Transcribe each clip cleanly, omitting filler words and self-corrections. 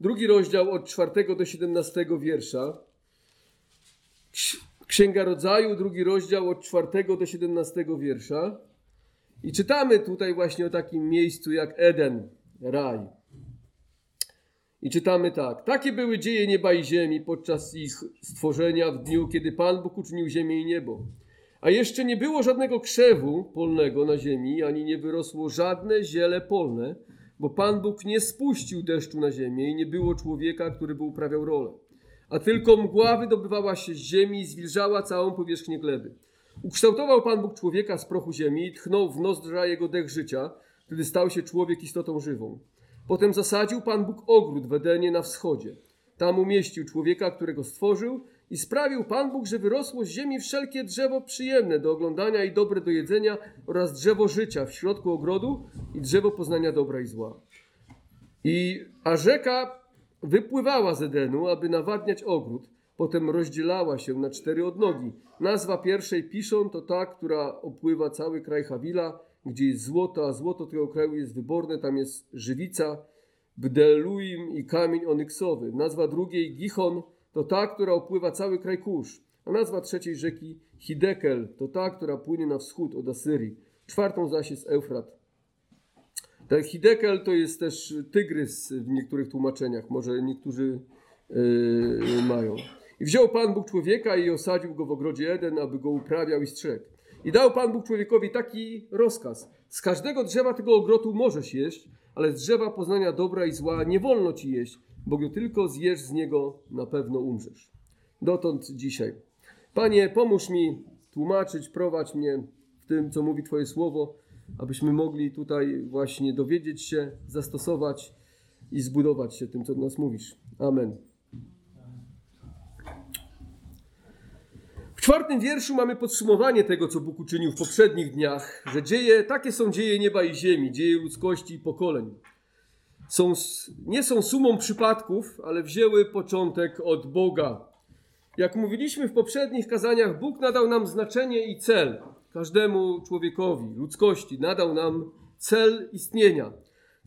drugi rozdział od 4 do 17 wiersza. Księga Rodzaju, drugi rozdział od 4 do 17 wiersza. I czytamy tutaj właśnie o takim miejscu jak Eden, raj. I czytamy tak. Takie były dzieje nieba i ziemi podczas ich stworzenia w dniu, kiedy Pan Bóg uczynił ziemię i niebo. A jeszcze nie było żadnego krzewu polnego na ziemi, ani nie wyrosło żadne ziele polne, bo Pan Bóg nie spuścił deszczu na ziemię i nie było człowieka, który by uprawiał rolę. A tylko mgła wydobywała się z ziemi i zwilżała całą powierzchnię gleby. Ukształtował Pan Bóg człowieka z prochu ziemi i tchnął w nozdrza jego dech życia, wtedy stał się człowiek istotą żywą. Potem zasadził Pan Bóg ogród w Edenie na wschodzie. Tam umieścił człowieka, którego stworzył i sprawił Pan Bóg, że wyrosło z ziemi wszelkie drzewo przyjemne do oglądania i dobre do jedzenia oraz drzewo życia w środku ogrodu i drzewo poznania dobra i zła. A rzeka wypływała z Edenu, aby nawadniać ogród. Potem rozdzielała się na 4 odnogi. Nazwa pierwszej Piszon to ta, która opływa cały kraj Hawila, gdzie jest złoto, a złoto tego kraju jest wyborne. Tam jest żywica, bdeluim i kamień onyksowy. Nazwa drugiej Gichon to ta, która opływa cały kraj Kusz. A nazwa trzeciej rzeki Hidekel to ta, która płynie na wschód od Asyrii. Czwartą zaś jest Eufrat. Ten Hidekel to jest też tygrys w niektórych tłumaczeniach. Może niektórzy mają. I wziął Pan Bóg człowieka i osadził go w ogrodzie Eden, aby go uprawiał i strzegł. I dał Pan Bóg człowiekowi taki rozkaz. Z każdego drzewa tego ogrodu możesz jeść, ale z drzewa poznania dobra i zła nie wolno ci jeść, bo gdy tylko zjesz z niego, na pewno umrzesz. Dotąd dzisiaj. Panie, pomóż mi tłumaczyć, prowadź mnie w tym, co mówi Twoje Słowo, abyśmy mogli tutaj właśnie dowiedzieć się, zastosować i zbudować się tym, co do nas mówisz. Amen. W 4 wierszu mamy podsumowanie tego, co Bóg uczynił w poprzednich dniach, że takie są dzieje nieba i ziemi, dzieje ludzkości i pokoleń. Nie są sumą przypadków, ale wzięły początek od Boga. Jak mówiliśmy w poprzednich kazaniach, Bóg nadał nam znaczenie i cel. Każdemu człowiekowi, ludzkości nadał nam cel istnienia.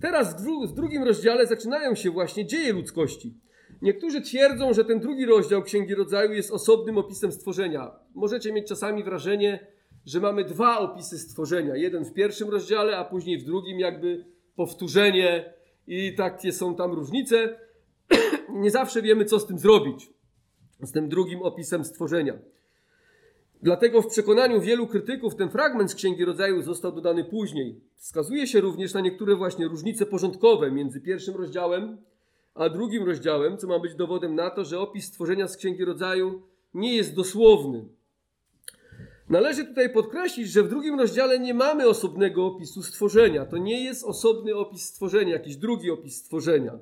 Teraz w drugim rozdziale zaczynają się właśnie dzieje ludzkości. Niektórzy twierdzą, że ten drugi rozdział Księgi Rodzaju jest osobnym opisem stworzenia. Możecie mieć czasami wrażenie, że mamy 2 opisy stworzenia. Jeden w pierwszym rozdziale, a później w drugim jakby powtórzenie i takie są tam różnice. Nie zawsze wiemy, co z tym zrobić, z tym drugim opisem stworzenia. Dlatego w przekonaniu wielu krytyków ten fragment z Księgi Rodzaju został dodany później. Wskazuje się również na niektóre właśnie różnice porządkowe między pierwszym rozdziałem a drugim rozdziałem, co ma być dowodem na to, że opis stworzenia z Księgi Rodzaju nie jest dosłowny. Należy tutaj podkreślić, że w drugim rozdziale nie mamy osobnego opisu stworzenia. To nie jest osobny opis stworzenia, jakiś drugi opis stworzenia.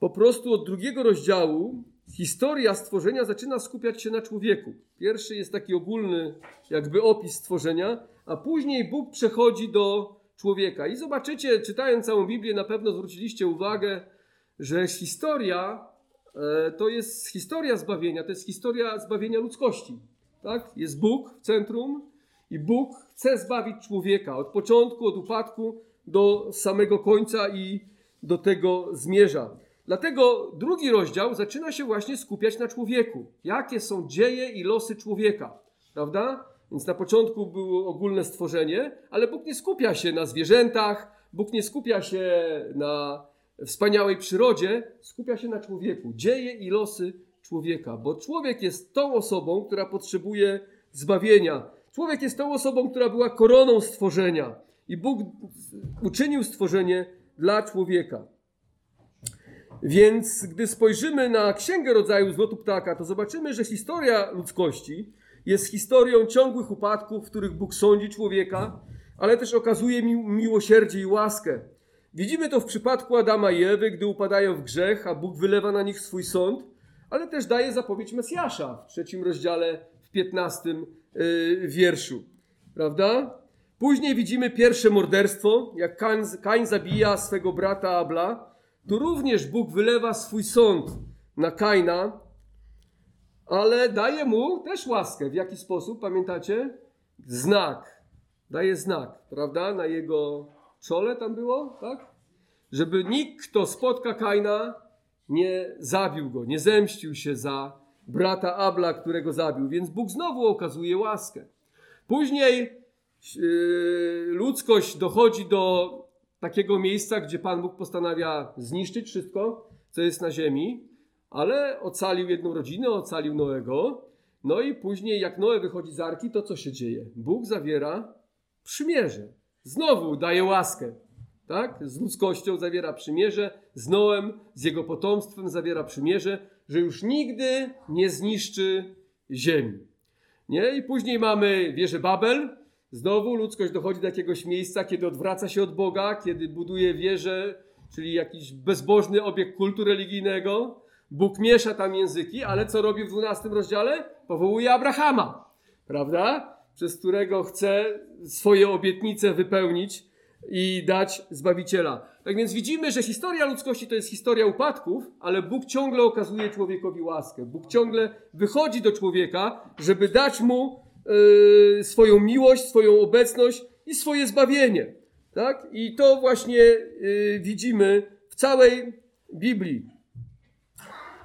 Po prostu od drugiego rozdziału historia stworzenia zaczyna skupiać się na człowieku. Pierwszy jest taki ogólny jakby opis stworzenia, a później Bóg przechodzi do człowieka. I zobaczycie, czytając całą Biblię, na pewno zwróciliście uwagę, że historia to jest historia zbawienia, to jest historia zbawienia ludzkości. Tak? Jest Bóg w centrum i Bóg chce zbawić człowieka od początku, od upadku do samego końca i do tego zmierza. Dlatego drugi rozdział zaczyna się właśnie skupiać na człowieku. Jakie są dzieje i losy człowieka, prawda? Więc na początku było ogólne stworzenie, ale Bóg nie skupia się na zwierzętach, Bóg nie skupia się na wspaniałej przyrodzie, skupia się na człowieku. Dzieje i losy człowieka, bo człowiek jest tą osobą, która potrzebuje zbawienia. Człowiek jest tą osobą, która była koroną stworzenia i Bóg uczynił stworzenie dla człowieka. Więc gdy spojrzymy na Księgę Rodzaju z lotu ptaka, to zobaczymy, że historia ludzkości jest historią ciągłych upadków, w których Bóg sądzi człowieka, ale też okazuje miłosierdzie i łaskę. Widzimy to w przypadku Adama i Ewy, gdy upadają w grzech, a Bóg wylewa na nich swój sąd, ale też daje zapowiedź Mesjasza w 3 rozdziale, w 15 wierszu. Prawda? Później widzimy pierwsze morderstwo, jak Kain zabija swego brata Abla. Tu również Bóg wylewa swój sąd na Kaina, ale daje mu też łaskę. W jaki sposób? Pamiętacie? Znak. Daje znak, prawda? Na jego czole tam było, tak? żeby nikt, kto spotka Kaina, nie zabił go, nie zemścił się za brata Abla, którego zabił. Więc Bóg znowu okazuje łaskę. Później ludzkość dochodzi do takiego miejsca, gdzie Pan Bóg postanawia zniszczyć wszystko, co jest na ziemi, ale ocalił jedną rodzinę, ocalił Noego. No i później, jak Noe wychodzi z arki, to co się dzieje? Bóg zawiera przymierze. Znowu daje łaskę. Tak? Z ludzkością zawiera przymierze, z Noem, z jego potomstwem zawiera przymierze, że już nigdy nie zniszczy ziemi. Nie? I później mamy wieżę Babel. Znowu ludzkość dochodzi do jakiegoś miejsca, kiedy odwraca się od Boga, kiedy buduje wieże, czyli jakiś bezbożny obiekt kultu religijnego. Bóg miesza tam języki, ale co robi w 12 rozdziale? Powołuje Abrahama, prawda? Przez którego chce swoje obietnice wypełnić i dać Zbawiciela. Tak więc widzimy, że historia ludzkości to jest historia upadków, ale Bóg ciągle okazuje człowiekowi łaskę. Bóg ciągle wychodzi do człowieka, żeby dać mu swoją miłość, swoją obecność i swoje zbawienie. Tak? I to właśnie widzimy w całej Biblii.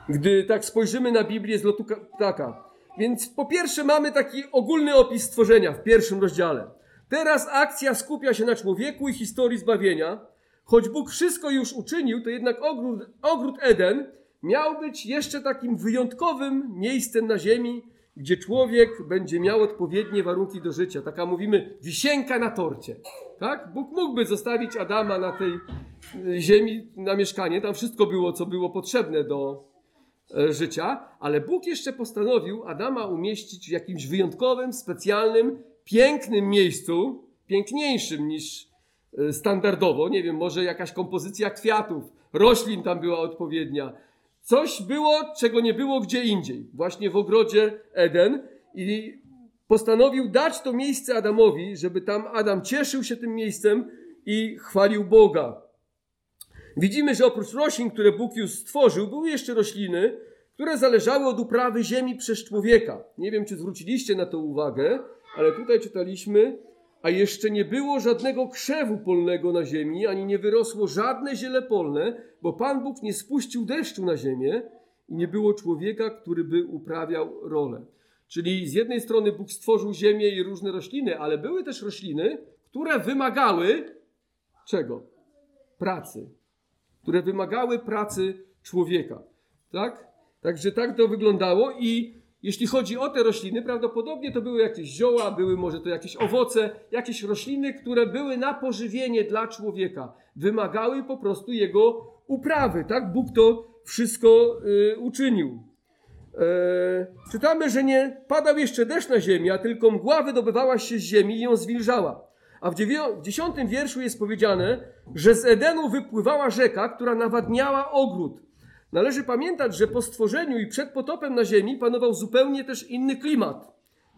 Gdy tak spojrzymy na Biblię z lotu ptaka. Więc po pierwsze mamy taki ogólny opis stworzenia w 1 rozdziale. Teraz akcja skupia się na człowieku i historii zbawienia. Choć Bóg wszystko już uczynił, to jednak ogród Eden miał być jeszcze takim wyjątkowym miejscem na ziemi, gdzie człowiek będzie miał odpowiednie warunki do życia. Taka, mówimy, wisienka na torcie. Tak? Bóg mógłby zostawić Adama na tej ziemi, na mieszkanie. Tam wszystko było, co było potrzebne do życia. Ale Bóg jeszcze postanowił Adama umieścić w jakimś wyjątkowym, specjalnym, pięknym miejscu. Piękniejszym niż standardowo. Nie wiem, może jakaś kompozycja kwiatów, roślin tam była odpowiednia. Coś było, czego nie było gdzie indziej. Właśnie w ogrodzie Eden. I postanowił dać to miejsce Adamowi, żeby tam Adam cieszył się tym miejscem i chwalił Boga. Widzimy, że oprócz roślin, które Bóg już stworzył, były jeszcze rośliny, które zależały od uprawy ziemi przez człowieka. Nie wiem, czy zwróciliście na to uwagę, ale tutaj czytaliśmy: a jeszcze nie było żadnego krzewu polnego na ziemi, ani nie wyrosło żadne ziele polne, bo Pan Bóg nie spuścił deszczu na ziemię i nie było człowieka, który by uprawiał rolę. Czyli z jednej strony Bóg stworzył ziemię i różne rośliny, ale były też rośliny, które wymagały czego? Pracy. Które wymagały pracy człowieka. Tak? Także tak to wyglądało i jeśli chodzi o te rośliny, prawdopodobnie to były jakieś zioła, były może to jakieś owoce, jakieś rośliny, które były na pożywienie dla człowieka. Wymagały po prostu jego uprawy, tak? Bóg to wszystko uczynił. Czytamy, że nie padał jeszcze deszcz na ziemię, a tylko mgła wydobywała się z ziemi i ją zwilżała. A w 10 wierszu jest powiedziane, że z Edenu wypływała rzeka, która nawadniała ogród. Należy pamiętać, że po stworzeniu i przed potopem na ziemi panował zupełnie też inny klimat.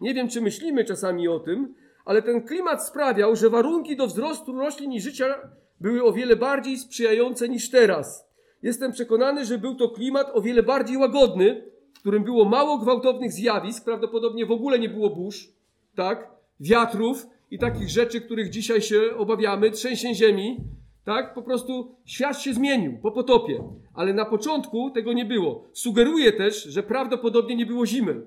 Nie wiem, czy myślimy czasami o tym, ale ten klimat sprawiał, że warunki do wzrostu roślin i życia były o wiele bardziej sprzyjające niż teraz. Jestem przekonany, że był to klimat o wiele bardziej łagodny, w którym było mało gwałtownych zjawisk, prawdopodobnie w ogóle nie było burz, tak, wiatrów i takich rzeczy, których dzisiaj się obawiamy, trzęsień ziemi. Tak? Po prostu świat się zmienił po potopie, ale na początku tego nie było. Sugeruje też, że prawdopodobnie nie było zimy,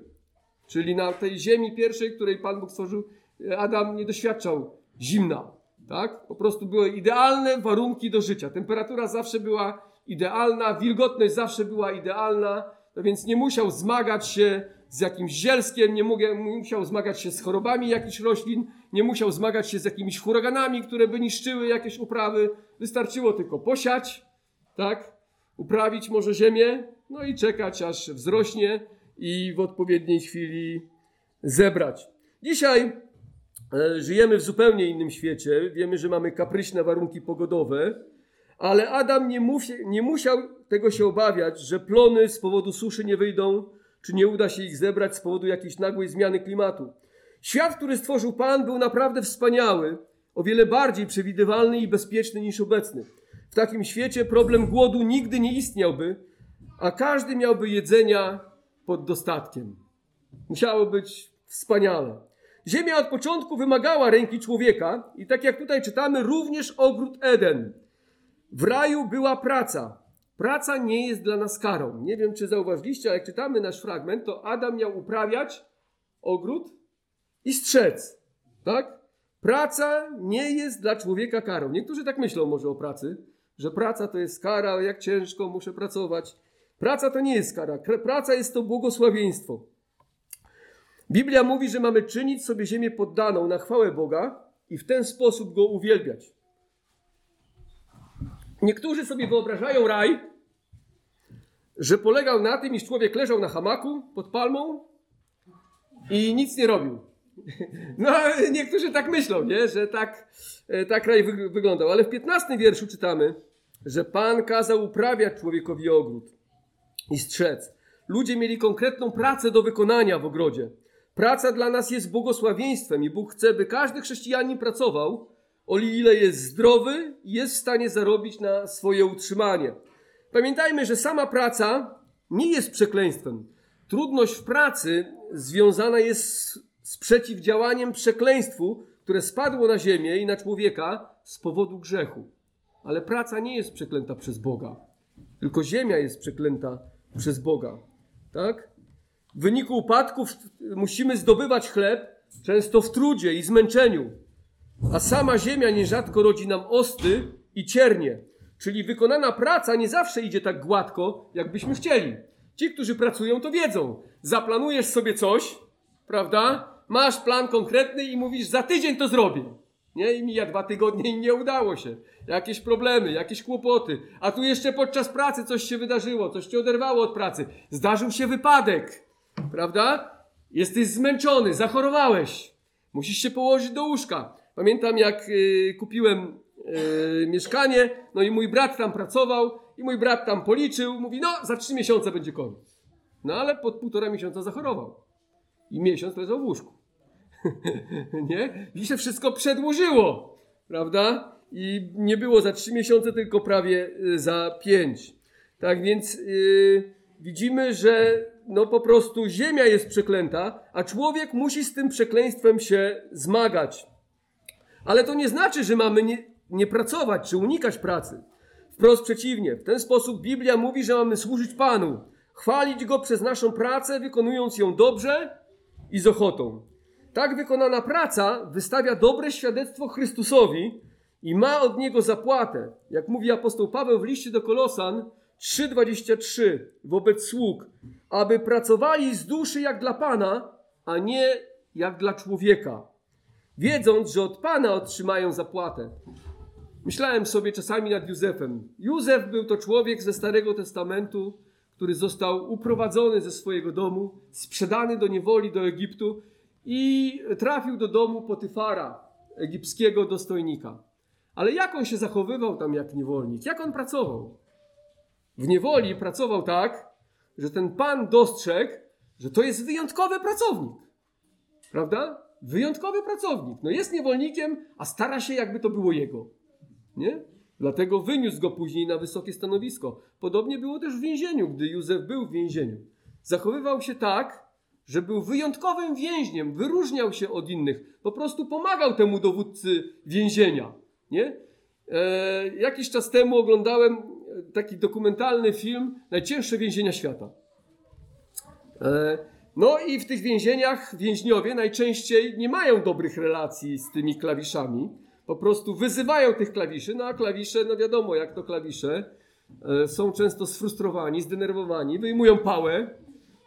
czyli na tej ziemi pierwszej, której Pan Bóg stworzył, Adam nie doświadczał zimna. Tak? Po prostu były idealne warunki do życia. Temperatura zawsze była idealna, wilgotność zawsze była idealna, no więc nie musiał zmagać się z jakimś zielskiem, nie musiał zmagać się z chorobami jakichś roślin, nie musiał zmagać się z jakimiś huraganami, które by niszczyły jakieś uprawy. Wystarczyło tylko posiać, tak, uprawić może ziemię, no i czekać, aż wzrośnie i w odpowiedniej chwili zebrać. Dzisiaj żyjemy w zupełnie innym świecie. Wiemy, że mamy kapryśne warunki pogodowe, ale Adam nie musiał tego się obawiać, że plony z powodu suszy nie wyjdą, czy nie uda się ich zebrać z powodu jakiejś nagłej zmiany klimatu. Świat, który stworzył Pan, był naprawdę wspaniały, o wiele bardziej przewidywalny i bezpieczny niż obecny. W takim świecie problem głodu nigdy nie istniałby, a każdy miałby jedzenia pod dostatkiem. Musiało być wspaniale. Ziemia od początku wymagała ręki człowieka i tak jak tutaj czytamy, również ogród Eden. W raju była praca. Praca nie jest dla nas karą. Nie wiem, czy zauważyliście, ale jak czytamy nasz fragment, to Adam miał uprawiać ogród i strzec. Tak? Praca nie jest dla człowieka karą. Niektórzy tak myślą może o pracy, że praca to jest kara, jak ciężko, muszę pracować. Praca to nie jest kara. Praca jest to błogosławieństwo. Biblia mówi, że mamy czynić sobie ziemię poddaną na chwałę Boga i w ten sposób Go uwielbiać. Niektórzy sobie wyobrażają raj, że polegał na tym, iż człowiek leżał na hamaku pod palmą i nic nie robił. No, niektórzy tak myślą, nie? Że tak raj wyglądał. Ale w 15 wierszu czytamy, że Pan kazał uprawiać człowiekowi ogród i strzec. Ludzie mieli konkretną pracę do wykonania w ogrodzie. Praca dla nas jest błogosławieństwem i Bóg chce, by każdy chrześcijanin pracował, o ile jest zdrowy i jest w stanie zarobić na swoje utrzymanie. Pamiętajmy, że sama praca nie jest przekleństwem. Trudność w pracy związana jest z przeciwdziałaniem przekleństwu, które spadło na ziemię i na człowieka z powodu grzechu. Ale praca nie jest przeklęta przez Boga. Tylko ziemia jest przeklęta przez Boga. Tak? W wyniku upadków musimy zdobywać chleb, często w trudzie i zmęczeniu. A sama ziemia nierzadko rodzi nam osty i ciernie. Czyli wykonana praca nie zawsze idzie tak gładko, jakbyśmy chcieli. Ci, którzy pracują, to wiedzą. Zaplanujesz sobie coś, prawda? Masz plan konkretny i mówisz, za tydzień to zrobię. Nie? I mija 2 tygodnie i nie udało się. Jakieś problemy, jakieś kłopoty. A tu jeszcze podczas pracy coś się wydarzyło, coś cię oderwało od pracy. Zdarzył się wypadek, prawda? Jesteś zmęczony, zachorowałeś. Musisz się położyć do łóżka. Pamiętam, jak kupiłem mieszkanie, no i mój brat tam pracował i mój brat tam policzył. Mówi, no za 3 miesiące będzie koniec. No ale po 1,5 miesiąca zachorował. I miesiąc leżał w łóżku. Nie? I się wszystko przedłużyło, prawda? I nie było za 3 miesiące, tylko prawie za 5. Tak więc widzimy, że no po prostu ziemia jest przeklęta, a człowiek musi z tym przekleństwem się zmagać. Ale to nie znaczy, że mamy nie pracować czy unikać pracy. Wprost przeciwnie. W ten sposób Biblia mówi, że mamy służyć Panu, chwalić Go przez naszą pracę, wykonując ją dobrze i z ochotą. Tak wykonana praca wystawia dobre świadectwo Chrystusowi i ma od Niego zapłatę. Jak mówi apostoł Paweł w liście do Kolosan 3,23 wobec sług, aby pracowali z duszy jak dla Pana, a nie jak dla człowieka, wiedząc, że od Pana otrzymają zapłatę. Myślałem sobie czasami nad Józefem. Józef był to człowiek ze Starego Testamentu, który został uprowadzony ze swojego domu, sprzedany do niewoli do Egiptu i trafił do domu Potyfara, egipskiego dostojnika. Ale jak on się zachowywał tam jak niewolnik? Jak on pracował? W niewoli pracował tak, że ten pan dostrzegł, że to jest wyjątkowy pracownik. Prawda? Wyjątkowy pracownik. No jest niewolnikiem, a stara się, jakby to było jego. Nie? Dlatego wyniósł go później na wysokie stanowisko. Podobnie było też w więzieniu, gdy Józef był w więzieniu. Zachowywał się tak, że był wyjątkowym więźniem, wyróżniał się od innych. Po prostu pomagał temu dowódcy więzienia. Nie? Jakiś czas temu oglądałem taki dokumentalny film Najcięższe więzienia świata. No i w tych więzieniach więźniowie najczęściej nie mają dobrych relacji z tymi klawiszami. Po prostu wyzywają tych klawiszy, no a klawisze, no wiadomo jak to klawisze, są często sfrustrowani, zdenerwowani, wyjmują pałę,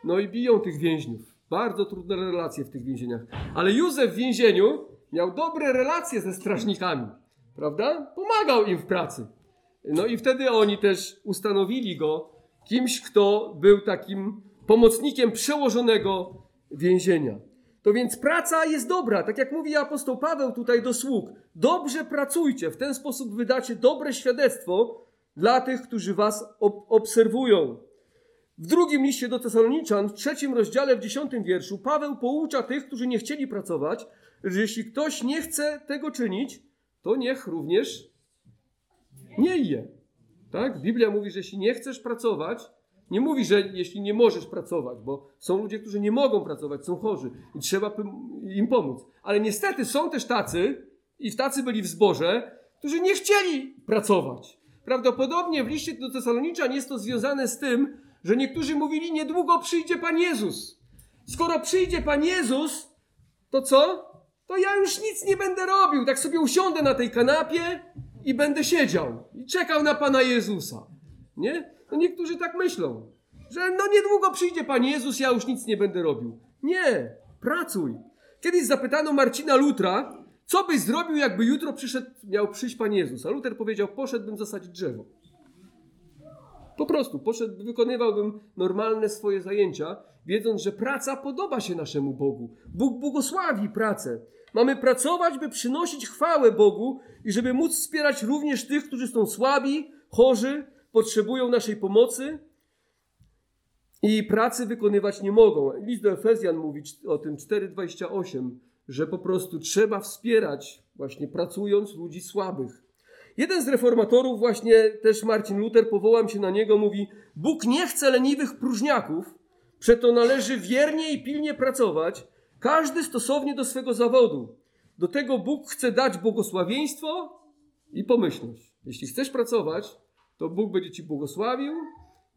no i biją tych więźniów. Bardzo trudne relacje w tych więzieniach. Ale Józef w więzieniu miał dobre relacje ze strażnikami, prawda? Pomagał im w pracy. No i wtedy oni też ustanowili go kimś, kto był takim pomocnikiem przełożonego więzienia. To więc praca jest dobra, tak jak mówi apostoł Paweł tutaj do sług. Dobrze pracujcie, w ten sposób wydacie dobre świadectwo dla tych, którzy was obserwują. W drugim liście do Tesaloniczan, w 3 rozdziale, w 10 wierszu, Paweł poucza tych, którzy nie chcieli pracować, że jeśli ktoś nie chce tego czynić, to niech również nie je. Tak? Biblia mówi, że jeśli nie chcesz pracować, nie mówi, że jeśli nie możesz pracować, bo są ludzie, którzy nie mogą pracować, są chorzy i trzeba im pomóc. Ale niestety są też tacy, i tacy byli w zborze, którzy nie chcieli pracować. Prawdopodobnie w liście do Tesaloniczan jest to związane z tym, że niektórzy mówili, niedługo przyjdzie Pan Jezus. Skoro przyjdzie Pan Jezus, to co? To ja już nic nie będę robił. Tak sobie usiądę na tej kanapie i będę siedział i czekał na Pana Jezusa. Nie? No niektórzy tak myślą, że no niedługo przyjdzie Pan Jezus, ja już nic nie będę robił. Nie, pracuj. Kiedyś zapytano Marcina Lutra, co byś zrobił, jakby jutro miał przyjść Pan Jezus. A Luter powiedział, poszedłbym zasadzić drzewo. Po prostu wykonywałbym normalne swoje zajęcia, wiedząc, że praca podoba się naszemu Bogu. Bóg błogosławi pracę. Mamy pracować, by przynosić chwałę Bogu i żeby móc wspierać również tych, którzy są słabi, chorzy, potrzebują naszej pomocy i pracy wykonywać nie mogą. List do Efezjan mówi o tym 4,28, że po prostu trzeba wspierać, właśnie pracując, ludzi słabych. Jeden z reformatorów, właśnie też Marcin Luter, powołam się na niego, mówi: Bóg nie chce leniwych próżniaków, przeto należy wiernie i pilnie pracować, każdy stosownie do swego zawodu. Do tego Bóg chce dać błogosławieństwo i pomyślność. Jeśli chcesz pracować, to Bóg będzie ci błogosławił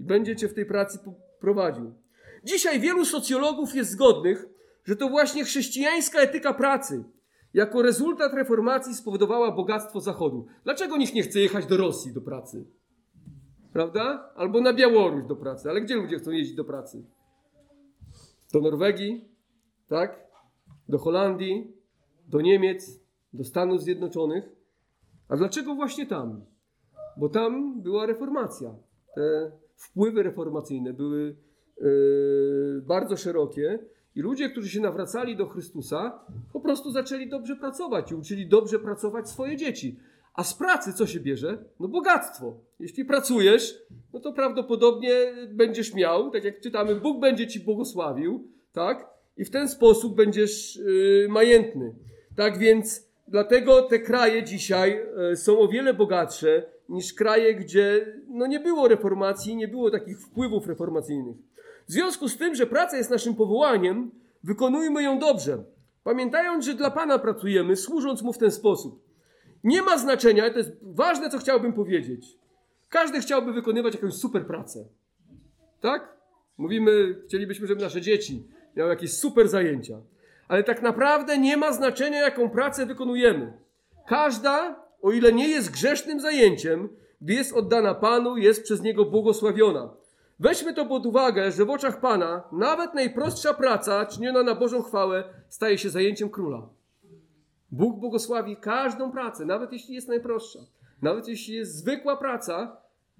i będzie cię w tej pracy prowadził. Dzisiaj wielu socjologów jest zgodnych, że to właśnie chrześcijańska etyka pracy jako rezultat reformacji spowodowała bogactwo Zachodu. Dlaczego nikt nie chce jechać do Rosji do pracy? Prawda? Albo na Białoruś do pracy. Ale gdzie ludzie chcą jeździć do pracy? Do Norwegii, tak? Do Holandii, do Niemiec, do Stanów Zjednoczonych. A dlaczego właśnie tam? Bo tam była reformacja. Te wpływy reformacyjne były bardzo szerokie. I ludzie, którzy się nawracali do Chrystusa, po prostu zaczęli dobrze pracować i uczyli dobrze pracować swoje dzieci. A z pracy co się bierze? No bogactwo. Jeśli pracujesz, no to prawdopodobnie będziesz miał, tak jak czytamy, Bóg będzie ci błogosławił, tak? I w ten sposób będziesz majętny. Tak więc dlatego te kraje dzisiaj są o wiele bogatsze niż kraje, gdzie no nie było reformacji, nie było takich wpływów reformacyjnych. W związku z tym, że praca jest naszym powołaniem, wykonujmy ją dobrze, pamiętając, że dla Pana pracujemy, służąc Mu w ten sposób. Nie ma znaczenia, to jest ważne, co chciałbym powiedzieć. Każdy chciałby wykonywać jakąś super pracę. Tak? Mówimy, chcielibyśmy, żeby nasze dzieci miały jakieś super zajęcia. Ale tak naprawdę nie ma znaczenia, jaką pracę wykonujemy. Każda, o ile nie jest grzesznym zajęciem, gdy jest oddana Panu, jest przez Niego błogosławiona. Weźmy to pod uwagę, że w oczach Pana nawet najprostsza praca czyniona na Bożą chwałę staje się zajęciem króla. Bóg błogosławi każdą pracę, nawet jeśli jest najprostsza. Nawet jeśli jest zwykła praca,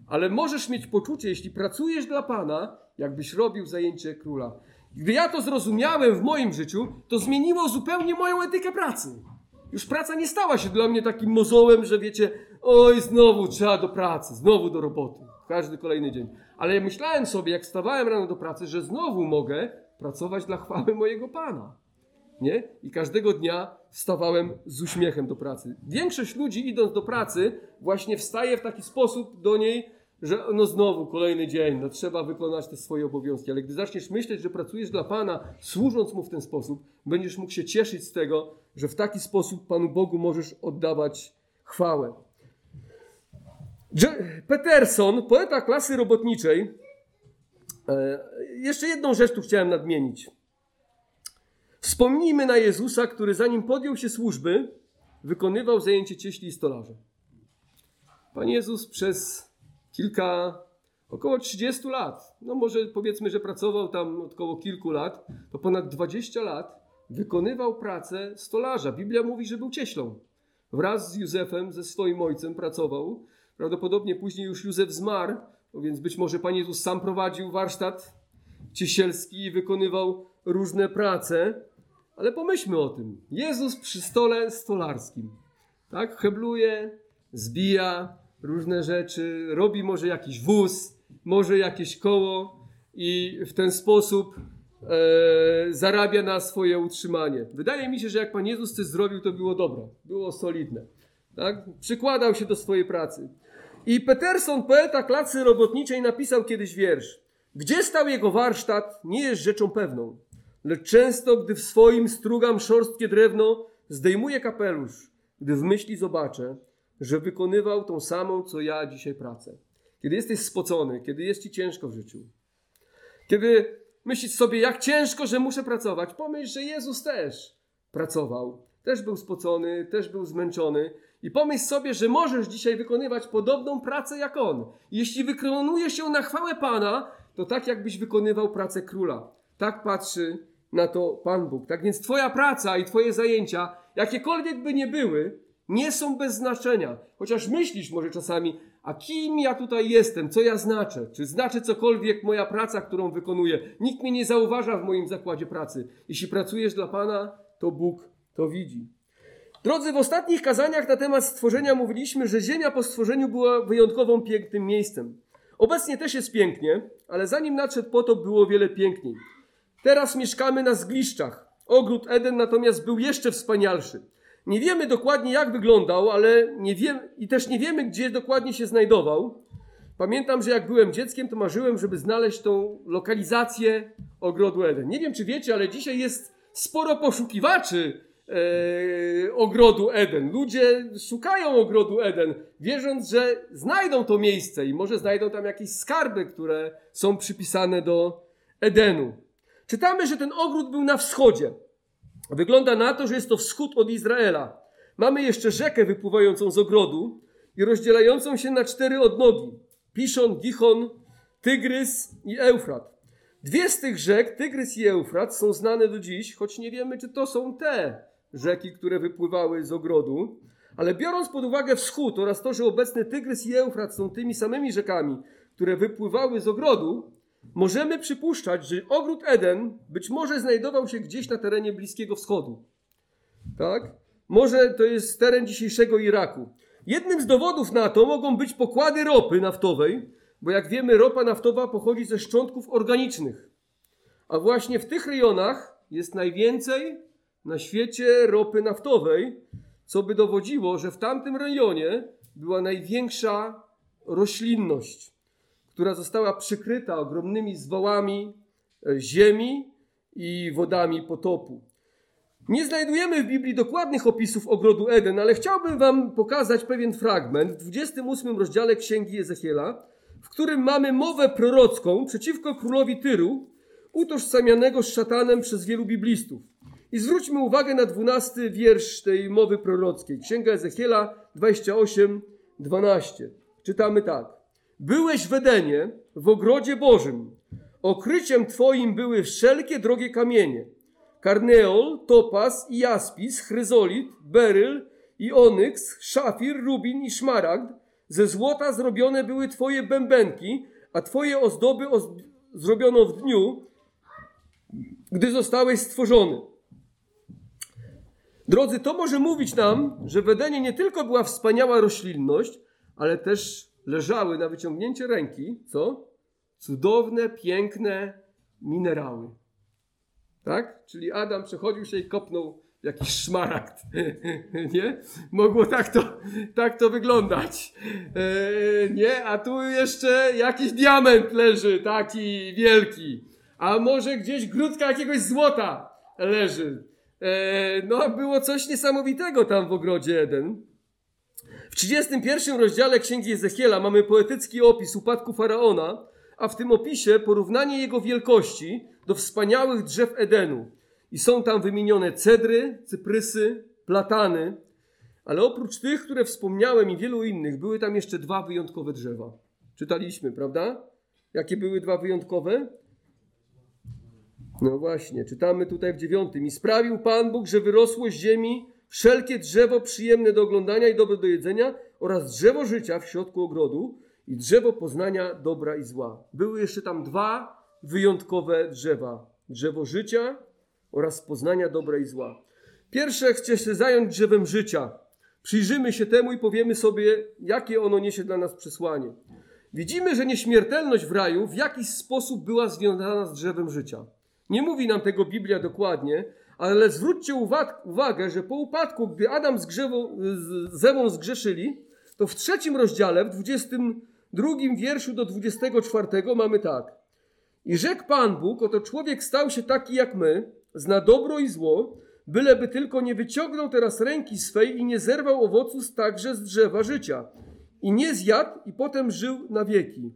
ale możesz mieć poczucie, jeśli pracujesz dla Pana, jakbyś robił zajęcie króla. Gdy ja to zrozumiałem w moim życiu, to zmieniło zupełnie moją etykę pracy. Już praca nie stała się dla mnie takim mozołem, że wiecie, oj, znowu trzeba do pracy, znowu do roboty. Każdy kolejny dzień. Ale ja myślałem sobie, jak wstawałem rano do pracy, że znowu mogę pracować dla chwały mojego Pana. Nie? I każdego dnia wstawałem z uśmiechem do pracy. Większość ludzi, idąc do pracy, właśnie wstaje w taki sposób do niej, że no znowu kolejny dzień, no trzeba wykonać te swoje obowiązki. Ale gdy zaczniesz myśleć, że pracujesz dla Pana, służąc Mu w ten sposób, będziesz mógł się cieszyć z tego, że w taki sposób Panu Bogu możesz oddawać chwałę. Peterson, poeta klasy robotniczej, jeszcze jedną rzecz tu chciałem nadmienić. Wspomnijmy na Jezusa, który zanim podjął się służby, wykonywał zajęcie cieśli i stolarza. Pan Jezus przez około 30 lat, no może powiedzmy, że pracował tam od około kilku lat, to ponad 20 lat wykonywał pracę stolarza. Biblia mówi, że był cieślą. Wraz z Józefem, ze swoim ojcem pracował. Prawdopodobnie później już Józef zmarł, więc być może Pan Jezus sam prowadził warsztat ciesielski i wykonywał różne prace. Ale pomyślmy o tym. Jezus przy stole stolarskim. Tak? Hebluje, zbija różne rzeczy, robi może jakiś wóz, może jakieś koło i w ten sposób zarabia na swoje utrzymanie. Wydaje mi się, że jak Pan Jezus coś zrobił, to było dobre, było solidne. Tak? Przykładał się do swojej pracy. I Peterson, poeta klasy robotniczej, napisał kiedyś wiersz. Gdzie stał jego warsztat, nie jest rzeczą pewną, lecz często, gdy w swoim strugam szorstkie drewno, zdejmuję kapelusz, gdy w myśli zobaczę, że wykonywał tą samą, co ja dzisiaj pracę. Kiedy jesteś spocony, kiedy jest ci ciężko w życiu, kiedy myślisz sobie, jak ciężko, że muszę pracować, pomyśl, że Jezus też pracował, też był spocony, też był zmęczony i pomyśl sobie, że możesz dzisiaj wykonywać podobną pracę jak On. Jeśli wykonujesz ją na chwałę Pana, to tak jakbyś wykonywał pracę króla. Tak patrzy na to Pan Bóg. Tak więc twoja praca i twoje zajęcia, jakiekolwiek by nie były, nie są bez znaczenia. Chociaż myślisz może czasami, a kim ja tutaj jestem? Co ja znaczę? Czy znaczy cokolwiek moja praca, którą wykonuję? Nikt mnie nie zauważa w moim zakładzie pracy. Jeśli pracujesz dla Pana, to Bóg to widzi. Drodzy, w ostatnich kazaniach na temat stworzenia mówiliśmy, że ziemia po stworzeniu była wyjątkowo pięknym miejscem. Obecnie też jest pięknie, ale zanim nadszedł potop, było wiele piękniej. Teraz mieszkamy na zgliszczach. Ogród Eden natomiast był jeszcze wspanialszy. Nie wiemy dokładnie, jak wyglądał, ale nie wiemy, gdzie dokładnie się znajdował. Pamiętam, że jak byłem dzieckiem, to marzyłem, żeby znaleźć tą lokalizację ogrodu Eden. Nie wiem, czy wiecie, ale dzisiaj jest sporo poszukiwaczy ogrodu Eden. Ludzie szukają ogrodu Eden, wierząc, że znajdą to miejsce i może znajdą tam jakieś skarby, które są przypisane do Edenu. Czytamy, że ten ogród był na wschodzie. Wygląda na to, że jest to wschód od Izraela. Mamy jeszcze rzekę wypływającą z ogrodu i rozdzielającą się na 4 odnogi. Piszon, Gichon, Tygrys i Eufrat. Dwie z tych rzek, Tygrys i Eufrat, są znane do dziś, choć nie wiemy, czy to są te rzeki, które wypływały z ogrodu. Ale biorąc pod uwagę wschód oraz to, że obecny Tygrys i Eufrat są tymi samymi rzekami, które wypływały z ogrodu, możemy przypuszczać, że ogród Eden być może znajdował się gdzieś na terenie Bliskiego Wschodu. Tak? Może to jest teren dzisiejszego Iraku. Jednym z dowodów na to mogą być pokłady ropy naftowej, bo jak wiemy, ropa naftowa pochodzi ze szczątków organicznych. A właśnie w tych rejonach jest najwięcej na świecie ropy naftowej, co by dowodziło, że w tamtym rejonie była największa roślinność, która została przykryta ogromnymi zwałami ziemi i wodami potopu. Nie znajdujemy w Biblii dokładnych opisów ogrodu Eden, ale chciałbym wam pokazać pewien fragment w 28 rozdziale Księgi Ezechiela, w którym mamy mowę prorocką przeciwko królowi Tyru, utożsamianego z szatanem przez wielu biblistów. I zwróćmy uwagę na 12 wiersz tej mowy prorockiej. Księga Ezechiela 28:12. Czytamy tak. Byłeś w Edenie, w ogrodzie Bożym. Okryciem Twoim były wszelkie drogie kamienie. Karneol, topaz i jaspis, chryzolit, beryl i onyks, szafir, rubin i szmaragd. Ze złota zrobione były Twoje bębenki, a Twoje ozdoby zrobiono w dniu, gdy zostałeś stworzony. Drodzy, to może mówić nam, że w Edenie nie tylko była wspaniała roślinność, ale też leżały na wyciągnięcie ręki, co? Cudowne, piękne minerały. Tak? Czyli Adam przechodził się i kopnął jakiś szmaragd. Nie? Mogło tak to wyglądać. Nie? A tu jeszcze jakiś diament leży, taki wielki. A może gdzieś grudka jakiegoś złota leży. No, było coś niesamowitego tam w ogrodzie Eden. W 31 rozdziale Księgi Ezechiela mamy poetycki opis upadku Faraona, a w tym opisie porównanie jego wielkości do wspaniałych drzew Edenu. I są tam wymienione cedry, cyprysy, platany, ale oprócz tych, które wspomniałem i wielu innych, były tam jeszcze 2 wyjątkowe drzewa. Czytaliśmy, prawda? Jakie były 2 wyjątkowe? No właśnie, czytamy tutaj w 9. I sprawił Pan Bóg, że wyrosło z ziemi wszelkie drzewo przyjemne do oglądania i dobre do jedzenia oraz drzewo życia w środku ogrodu i drzewo poznania dobra i zła. Były jeszcze tam 2 wyjątkowe drzewa. Drzewo życia oraz poznania dobra i zła. Pierwsze, chcę się zająć drzewem życia. Przyjrzymy się temu i powiemy sobie, jakie ono niesie dla nas przesłanie. Widzimy, że nieśmiertelność w raju w jakiś sposób była związana z drzewem życia. Nie mówi nam tego Biblia dokładnie, ale zwróćcie uwagę, że po upadku, gdy Adam z Ewą zgrzeszyli, to w 3 rozdziale, w 22 wierszu do 24 mamy tak. I rzekł Pan Bóg, oto człowiek stał się taki jak my, zna dobro i zło, byleby tylko nie wyciągnął teraz ręki swej i nie zerwał owoców także z drzewa życia. I nie zjadł i potem żył na wieki.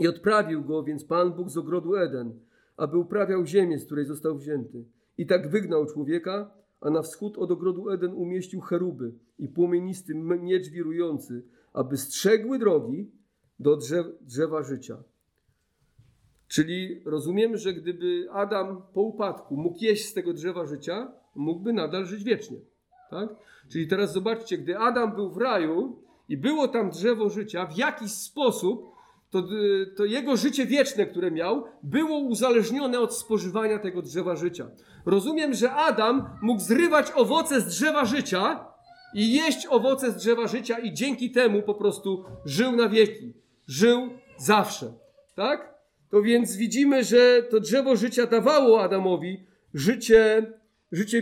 I odprawił go więc Pan Bóg z ogrodu Eden, aby uprawiał ziemię, z której został wzięty. I tak wygnał człowieka, a na wschód od ogrodu Eden umieścił cheruby i płomienisty miecz wirujący, aby strzegły drogi do drzewa życia. Czyli rozumiemy, że gdyby Adam po upadku mógł jeść z tego drzewa życia, mógłby nadal żyć wiecznie. Tak? Czyli teraz zobaczcie, gdy Adam był w raju i było tam drzewo życia, w jakiś sposób to jego życie wieczne, które miał, było uzależnione od spożywania tego drzewa życia. Rozumiem, że Adam mógł zrywać owoce z drzewa życia i jeść owoce z drzewa życia i dzięki temu po prostu żył na wieki. Żył zawsze. Tak? To więc widzimy, że to drzewo życia dawało Adamowi życie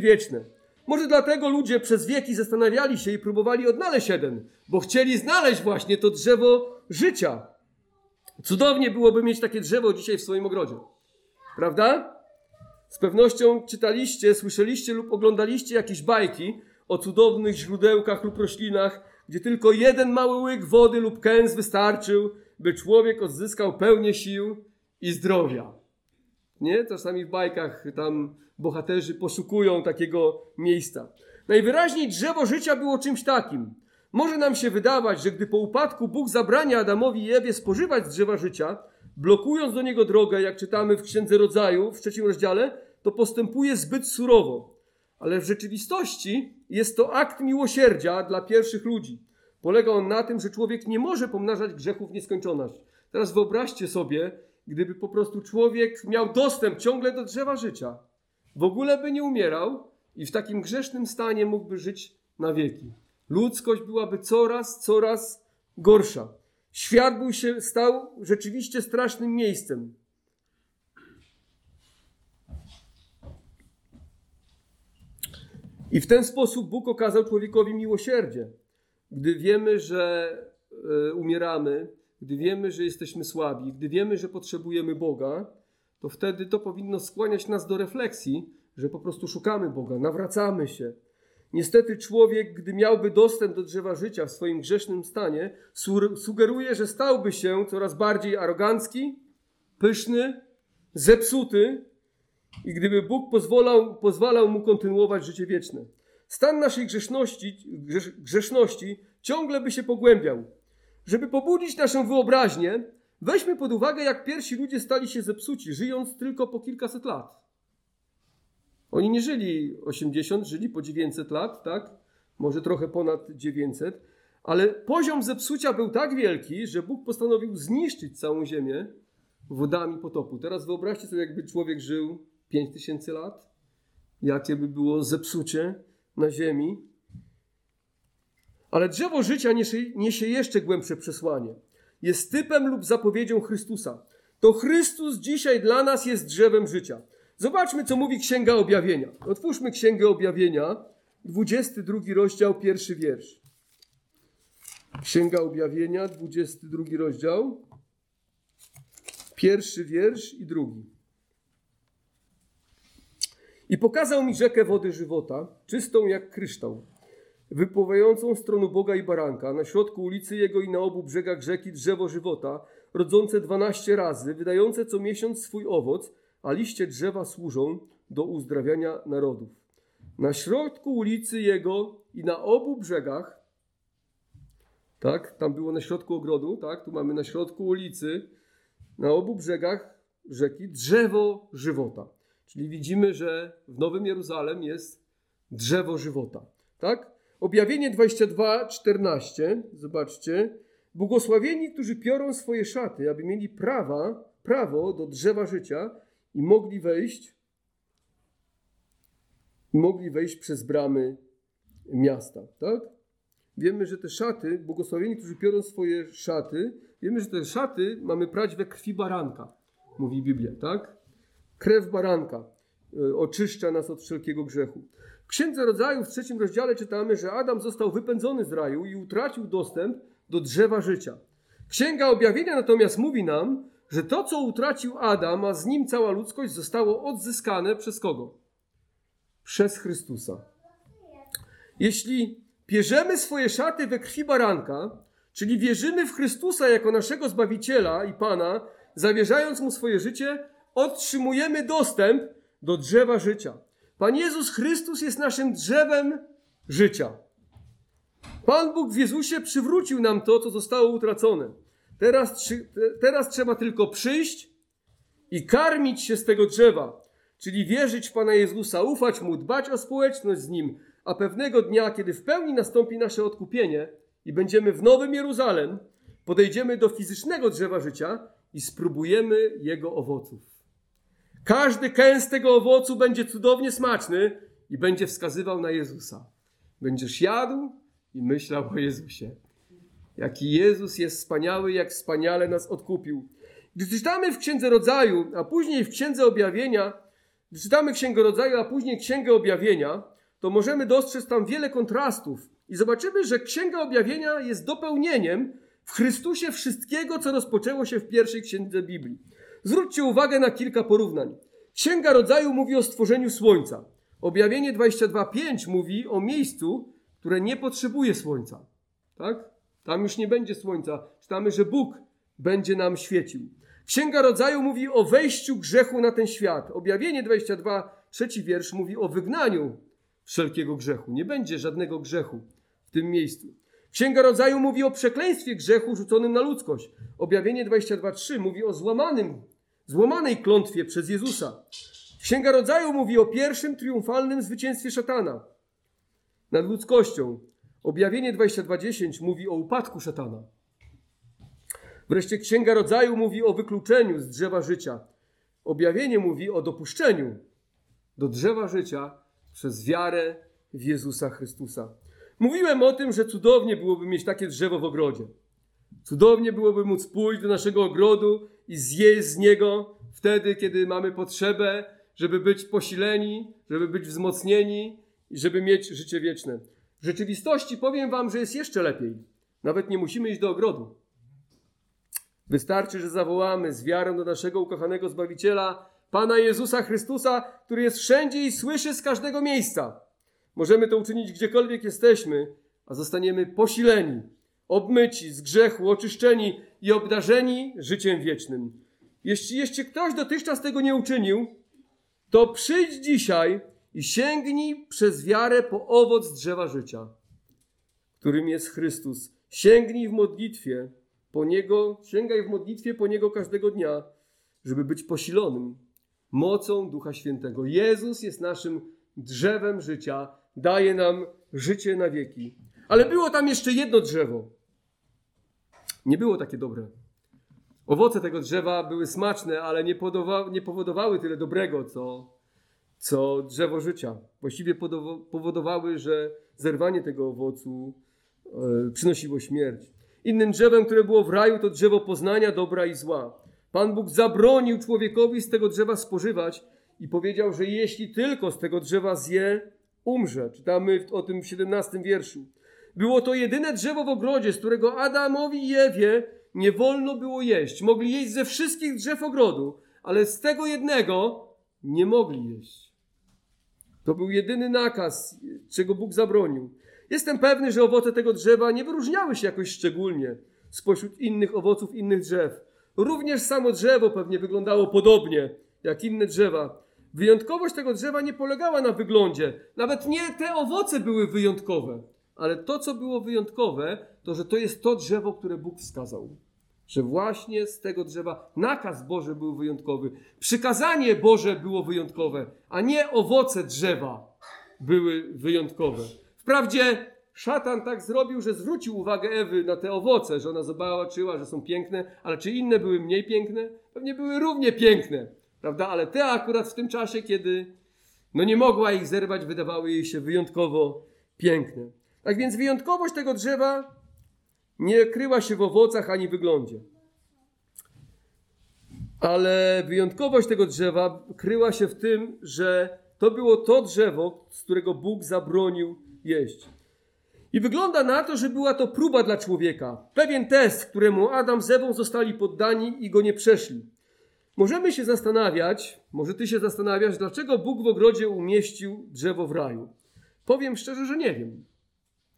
wieczne. Może dlatego ludzie przez wieki zastanawiali się i próbowali odnaleźć Eden, bo chcieli znaleźć właśnie to drzewo życia. Cudownie byłoby mieć takie drzewo dzisiaj w swoim ogrodzie. Prawda? Z pewnością czytaliście, słyszeliście lub oglądaliście jakieś bajki o cudownych źródełkach lub roślinach, gdzie tylko jeden mały łyk wody lub kęs wystarczył, by człowiek odzyskał pełnię sił i zdrowia. Nie? Czasami w bajkach tam bohaterzy poszukują takiego miejsca. Najwyraźniej drzewo życia było czymś takim. Może nam się wydawać, że gdy po upadku Bóg zabrania Adamowi i Ewie spożywać z drzewa życia, blokując do niego drogę, jak czytamy w Księdze Rodzaju w 3 rozdziale, to postępuje zbyt surowo. Ale w rzeczywistości jest to akt miłosierdzia dla pierwszych ludzi. Polega on na tym, że człowiek nie może pomnażać grzechów w nieskończoność. Teraz wyobraźcie sobie, gdyby po prostu człowiek miał dostęp ciągle do drzewa życia. W ogóle by nie umierał i w takim grzesznym stanie mógłby żyć na wieki. Ludzkość byłaby coraz gorsza. Świat stał rzeczywiście strasznym miejscem. I w ten sposób Bóg okazał człowiekowi miłosierdzie. Gdy wiemy, że umieramy, gdy wiemy, że jesteśmy słabi, gdy wiemy, że potrzebujemy Boga, to wtedy to powinno skłaniać nas do refleksji, że po prostu szukamy Boga, nawracamy się. Niestety człowiek, gdy miałby dostęp do drzewa życia w swoim grzesznym stanie, sugeruje, że stałby się coraz bardziej arogancki, pyszny, zepsuty i gdyby Bóg pozwalał mu kontynuować życie wieczne. Stan naszej grzeszności ciągle by się pogłębiał. Żeby pobudzić naszą wyobraźnię, weźmy pod uwagę, jak pierwsi ludzie stali się zepsuci, żyjąc tylko po kilkaset lat. Oni nie żyli 80, żyli po 900 lat, tak? Może trochę ponad 900, ale poziom zepsucia był tak wielki, że Bóg postanowił zniszczyć całą ziemię wodami potopu. Teraz wyobraźcie sobie, jakby człowiek żył 5000 lat, jakie by było zepsucie na ziemi. Ale drzewo życia niesie jeszcze głębsze przesłanie. Jest typem lub zapowiedzią Chrystusa. To Chrystus dzisiaj dla nas jest drzewem życia. Zobaczmy, co mówi Księga Objawienia. Otwórzmy Księgę Objawienia, 22 rozdział, pierwszy wiersz. Księga Objawienia, 22 rozdział, pierwszy wiersz i drugi. I pokazał mi rzekę wody żywota, czystą jak kryształ, wypływającą w stronę Boga i Baranka, na środku ulicy Jego i na obu brzegach rzeki drzewo żywota, rodzące 12 razy, wydające co miesiąc swój owoc, a liście drzewa służą do uzdrawiania narodów. Na środku ulicy Jego i na obu brzegach, tak, tam było na środku ogrodu, tak, tu mamy na środku ulicy, na obu brzegach rzeki drzewo żywota. Czyli widzimy, że w Nowym Jeruzalem jest drzewo żywota, tak? Objawienie 22:14, zobaczcie. Błogosławieni, którzy piorą swoje szaty, aby mieli prawo do drzewa życia, i mogli wejść przez bramy miasta, tak? Wiemy, że te szaty, błogosławieni, którzy piorą swoje szaty, wiemy, że te szaty mamy prać we krwi baranka, mówi Biblia, tak? Krew baranka oczyszcza nas od wszelkiego grzechu. W Księdze Rodzaju w 3 rozdziale czytamy, że Adam został wypędzony z raju i utracił dostęp do drzewa życia. Księga Objawienia natomiast mówi nam, że to, co utracił Adam, a z nim cała ludzkość, zostało odzyskane przez kogo? przez Chrystusa. Jeśli bierzemy swoje szaty we krwi baranka, czyli wierzymy w Chrystusa jako naszego Zbawiciela i Pana, zawierzając Mu swoje życie, otrzymujemy dostęp do drzewa życia. Pan Jezus Chrystus jest naszym drzewem życia. Pan Bóg w Jezusie przywrócił nam to, co zostało utracone. Teraz trzeba tylko przyjść i karmić się z tego drzewa, czyli wierzyć w Pana Jezusa, ufać Mu, dbać o społeczność z Nim, a pewnego dnia, kiedy w pełni nastąpi nasze odkupienie i będziemy w Nowym Jeruzalem, podejdziemy do fizycznego drzewa życia i spróbujemy jego owoców. Każdy kęs tego owocu będzie cudownie smaczny i będzie wskazywał na Jezusa. Będziesz jadł i myślał o Jezusie. Jaki Jezus jest wspaniały, jak wspaniale nas odkupił. Gdy czytamy w Księdze Rodzaju, a później w Księdze Objawienia, to możemy dostrzec tam wiele kontrastów i zobaczymy, że Księga Objawienia jest dopełnieniem w Chrystusie wszystkiego, co rozpoczęło się w pierwszej księdze Biblii. Zwróćcie uwagę na kilka porównań. Księga Rodzaju mówi o stworzeniu słońca. Objawienie 22:5 mówi o miejscu, które nie potrzebuje słońca. Tak? Tam już nie będzie słońca. Czytamy, że Bóg będzie nam świecił. Księga Rodzaju mówi o wejściu grzechu na ten świat. Objawienie 22:3 mówi o wygnaniu wszelkiego grzechu. Nie będzie żadnego grzechu w tym miejscu. Księga Rodzaju mówi o przekleństwie grzechu rzuconym na ludzkość. Objawienie 22:3 mówi o złamanej klątwie przez Jezusa. Księga Rodzaju mówi o pierwszym triumfalnym zwycięstwie szatana nad ludzkością. Objawienie 22:10 mówi o upadku szatana. Wreszcie Księga Rodzaju mówi o wykluczeniu z drzewa życia. Objawienie mówi o dopuszczeniu do drzewa życia przez wiarę w Jezusa Chrystusa. Mówiłem o tym, że cudownie byłoby mieć takie drzewo w ogrodzie. Cudownie byłoby móc pójść do naszego ogrodu i zjeść z niego wtedy, kiedy mamy potrzebę, żeby być posileni, żeby być wzmocnieni i żeby mieć życie wieczne. W rzeczywistości powiem wam, że jest jeszcze lepiej. Nawet nie musimy iść do ogrodu. Wystarczy, że zawołamy z wiarą do naszego ukochanego Zbawiciela, Pana Jezusa Chrystusa, który jest wszędzie i słyszy z każdego miejsca. Możemy to uczynić gdziekolwiek jesteśmy, a zostaniemy posileni, obmyci z grzechu, oczyszczeni i obdarzeni życiem wiecznym. Jeśli ktoś dotychczas tego nie uczynił, to przyjdź dzisiaj i sięgnij przez wiarę po owoc drzewa życia, którym jest Chrystus. Sięgaj w modlitwie po Niego każdego dnia, żeby być posilonym mocą Ducha Świętego. Jezus jest naszym drzewem życia, daje nam życie na wieki. Ale było tam jeszcze jedno drzewo. Nie było takie dobre. Owoce tego drzewa były smaczne, ale nie powodowały tyle dobrego, co drzewo życia. Właściwie powodowały, że zerwanie tego owocu przynosiło śmierć. Innym drzewem, które było w raju, to drzewo poznania dobra i zła. Pan Bóg zabronił człowiekowi z tego drzewa spożywać i powiedział, że jeśli tylko z tego drzewa zje, umrze. Czytamy o tym w 17 wierszu. Było to jedyne drzewo w ogrodzie, z którego Adamowi i Ewie nie wolno było jeść. Mogli jeść ze wszystkich drzew ogrodu, ale z tego jednego nie mogli jeść. To był jedyny nakaz, czego Bóg zabronił. Jestem pewny, że owoce tego drzewa nie wyróżniały się jakoś szczególnie spośród innych owoców innych drzew. Również samo drzewo pewnie wyglądało podobnie jak inne drzewa. Wyjątkowość tego drzewa nie polegała na wyglądzie. Nawet nie te owoce były wyjątkowe. Ale to, co było wyjątkowe, to, że to jest to drzewo, które Bóg wskazał. Że właśnie z tego drzewa nakaz Boży był wyjątkowy. Przykazanie Boże było wyjątkowe, a nie owoce drzewa były wyjątkowe. Wprawdzie szatan tak zrobił, że zwrócił uwagę Ewy na te owoce, że ona zobaczyła, że są piękne, ale czy inne były mniej piękne? Pewnie były równie piękne. Prawda? Ale te akurat w tym czasie, kiedy nie mogła ich zerwać, wydawały jej się wyjątkowo piękne. Tak więc wyjątkowość tego drzewa nie kryła się w owocach ani wyglądzie. Ale wyjątkowość tego drzewa kryła się w tym, że to było to drzewo, z którego Bóg zabronił jeść. I wygląda na to, że była to próba dla człowieka. Pewien test, któremu Adam z Ewą zostali poddani i go nie przeszli. Możemy się zastanawiać, może ty się zastanawiasz, dlaczego Bóg w ogrodzie umieścił drzewo w raju. Powiem szczerze, że nie wiem.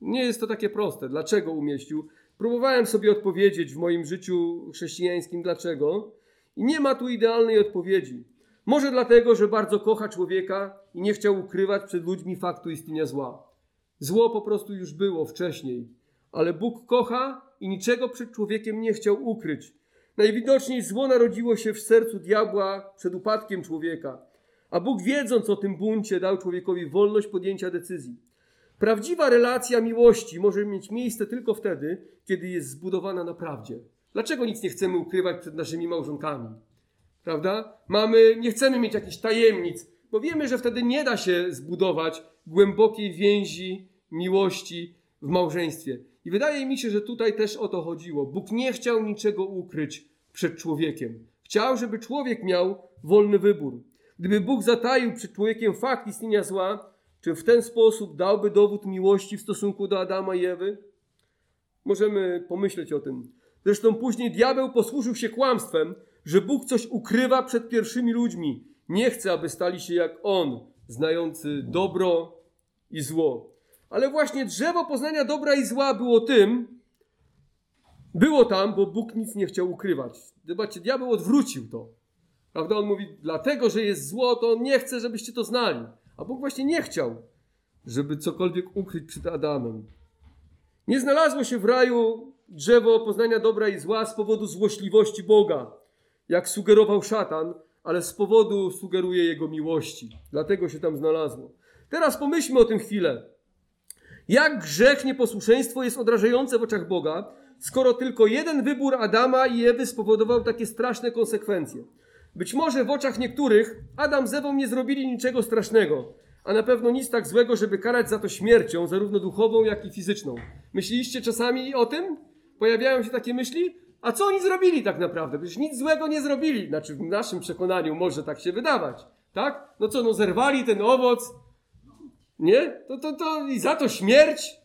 Nie jest to takie proste. Dlaczego umieścił? Próbowałem sobie odpowiedzieć w moim życiu chrześcijańskim dlaczego i nie ma tu idealnej odpowiedzi. Może dlatego, że bardzo kocha człowieka i nie chciał ukrywać przed ludźmi faktu istnienia zła. Zło po prostu już było wcześniej, ale Bóg kocha i niczego przed człowiekiem nie chciał ukryć. Najwidoczniej zło narodziło się w sercu diabła przed upadkiem człowieka, a Bóg, wiedząc o tym buncie, dał człowiekowi wolność podjęcia decyzji. Prawdziwa relacja miłości może mieć miejsce tylko wtedy, kiedy jest zbudowana na prawdzie. Dlaczego nic nie chcemy ukrywać przed naszymi małżonkami? Prawda? Nie chcemy mieć jakichś tajemnic, bo wiemy, że wtedy nie da się zbudować głębokiej więzi miłości w małżeństwie. I wydaje mi się, że tutaj też o to chodziło. Bóg nie chciał niczego ukryć przed człowiekiem. Chciał, żeby człowiek miał wolny wybór. Gdyby Bóg zataił przed człowiekiem fakt istnienia zła, czy w ten sposób dałby dowód miłości w stosunku do Adama i Ewy? Możemy pomyśleć o tym. Zresztą później diabeł posłużył się kłamstwem, że Bóg coś ukrywa przed pierwszymi ludźmi. Nie chce, aby stali się jak on, znający dobro i zło. Ale właśnie drzewo poznania dobra i zła było tam, bo Bóg nic nie chciał ukrywać. Zobaczcie, diabeł odwrócił to. Prawda? On mówi, dlatego, że jest zło, to on nie chce, żebyście to znali. A Bóg właśnie nie chciał, żeby cokolwiek ukryć przed Adamem. Nie znalazło się w raju drzewo poznania dobra i zła z powodu złośliwości Boga, jak sugerował szatan, ale z powodu sugeruje jego miłości. Dlatego się tam znalazło. Teraz pomyślmy o tym chwilę. Jak grzech, nieposłuszeństwo jest odrażające w oczach Boga, skoro tylko jeden wybór Adama i Ewy spowodował takie straszne konsekwencje. Być może w oczach niektórych Adam z Ewą nie zrobili niczego strasznego, a na pewno nic tak złego, żeby karać za to śmiercią, zarówno duchową, jak i fizyczną. Myśleliście czasami o tym? Pojawiają się takie myśli? A co oni zrobili tak naprawdę? Przecież nic złego nie zrobili. Znaczy w naszym przekonaniu może tak się wydawać. Tak? Zerwali ten owoc. Nie? To i za to śmierć.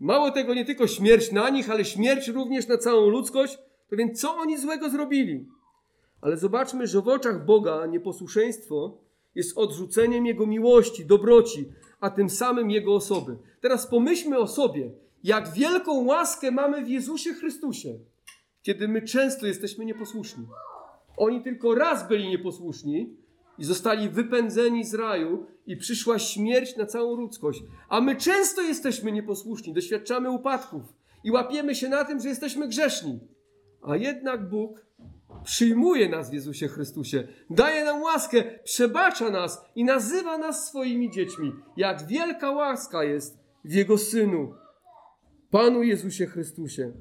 Mało tego, nie tylko śmierć na nich, ale śmierć również na całą ludzkość. To więc co oni złego zrobili? Ale zobaczmy, że w oczach Boga nieposłuszeństwo jest odrzuceniem Jego miłości, dobroci, a tym samym Jego osoby. Teraz pomyślmy o sobie, jak wielką łaskę mamy w Jezusie Chrystusie, kiedy my często jesteśmy nieposłuszni. Oni tylko raz byli nieposłuszni i zostali wypędzeni z raju i przyszła śmierć na całą ludzkość. A my często jesteśmy nieposłuszni, doświadczamy upadków i łapiemy się na tym, że jesteśmy grzeszni. A jednak Bóg przyjmuje nas w Jezusie Chrystusie, daje nam łaskę, przebacza nas i nazywa nas swoimi dziećmi. Jak wielka łaska jest w Jego Synu, Panu Jezusie Chrystusie.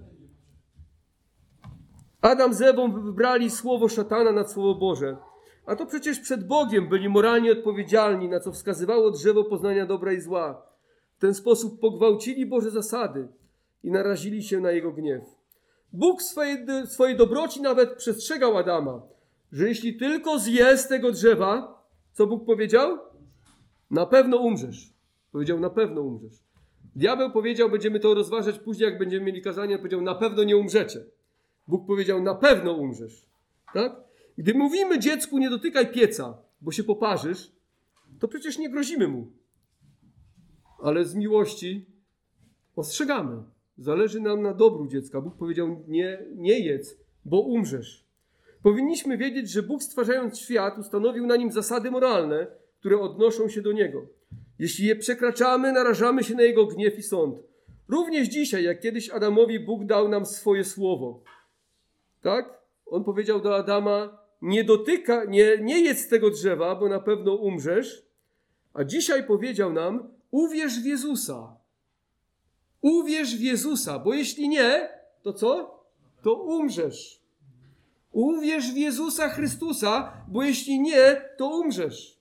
Adam z Ewą wybrali słowo szatana nad słowo Boże. A to przecież przed Bogiem byli moralnie odpowiedzialni, na co wskazywało drzewo poznania dobra i zła. W ten sposób pogwałcili Boże zasady i narazili się na Jego gniew. Bóg swojej dobroci nawet przestrzegał Adama, że jeśli tylko zjesz tego drzewa, co Bóg powiedział? Na pewno umrzesz. Powiedział, na pewno umrzesz. Diabeł powiedział, będziemy to rozważać później, jak będziemy mieli kazanie, powiedział, na pewno nie umrzecie. Bóg powiedział, na pewno umrzesz. Tak? Gdy mówimy dziecku, nie dotykaj pieca, bo się poparzysz, to przecież nie grozimy mu. Ale z miłości ostrzegamy. Zależy nam na dobru dziecka. Bóg powiedział, nie jedz, bo umrzesz. Powinniśmy wiedzieć, że Bóg, stwarzając świat, ustanowił na nim zasady moralne, które odnoszą się do Niego. Jeśli je przekraczamy, narażamy się na Jego gniew i sąd. Również dzisiaj, jak kiedyś Adamowi Bóg dał nam swoje słowo. Tak? On powiedział do Adama, nie jedz tego drzewa, bo na pewno umrzesz. A dzisiaj powiedział nam, uwierz w Jezusa. Uwierz w Jezusa, bo jeśli nie, to co? To umrzesz. Uwierz w Jezusa Chrystusa, bo jeśli nie, to umrzesz.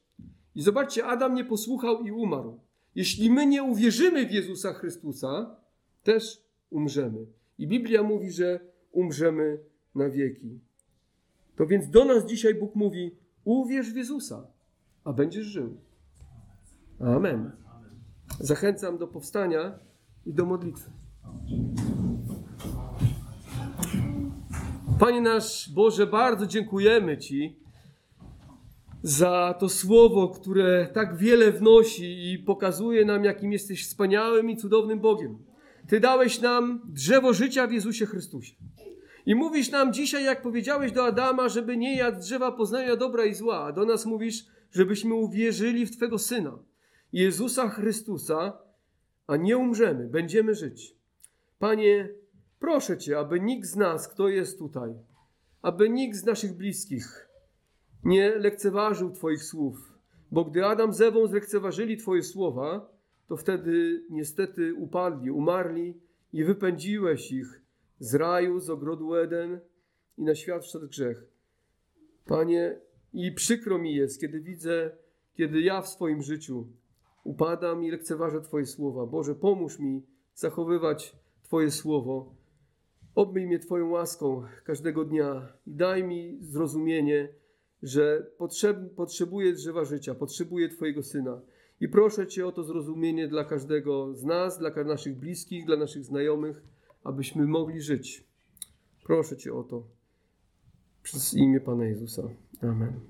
I zobaczcie, Adam nie posłuchał i umarł. Jeśli my nie uwierzymy w Jezusa Chrystusa, też umrzemy. I Biblia mówi, że umrzemy na wieki. To więc do nas dzisiaj Bóg mówi, uwierz w Jezusa, a będziesz żył. Amen. Zachęcam do powstania i do modlitwy. Panie nasz Boże, bardzo dziękujemy Ci za to słowo, które tak wiele wnosi i pokazuje nam, jakim jesteś wspaniałym i cudownym Bogiem. Ty dałeś nam drzewo życia w Jezusie Chrystusie. I mówisz nam dzisiaj, jak powiedziałeś do Adama, żeby nie jadł drzewa poznania dobra i zła. Do nas mówisz, żebyśmy uwierzyli w Twego Syna, Jezusa Chrystusa, a nie umrzemy, będziemy żyć. Panie, proszę Cię, aby nikt z nas, kto jest tutaj, aby nikt z naszych bliskich nie lekceważył Twoich słów, bo gdy Adam z Ewą zlekceważyli Twoje słowa, to wtedy niestety upadli, umarli i wypędziłeś ich z raju, z ogrodu Eden i na świat wszedł grzech. Panie, i przykro mi jest, kiedy ja w swoim życiu upadam i lekceważę Twoje słowa. Boże, pomóż mi zachowywać Twoje słowo. Obmyj mnie Twoją łaską każdego dnia i daj mi zrozumienie, że potrzebuję drzewa życia, potrzebuję Twojego Syna. I proszę Cię o to zrozumienie dla każdego z nas, dla naszych bliskich, dla naszych znajomych, abyśmy mogli żyć. Proszę Cię o to. Przez imię Pana Jezusa. Amen.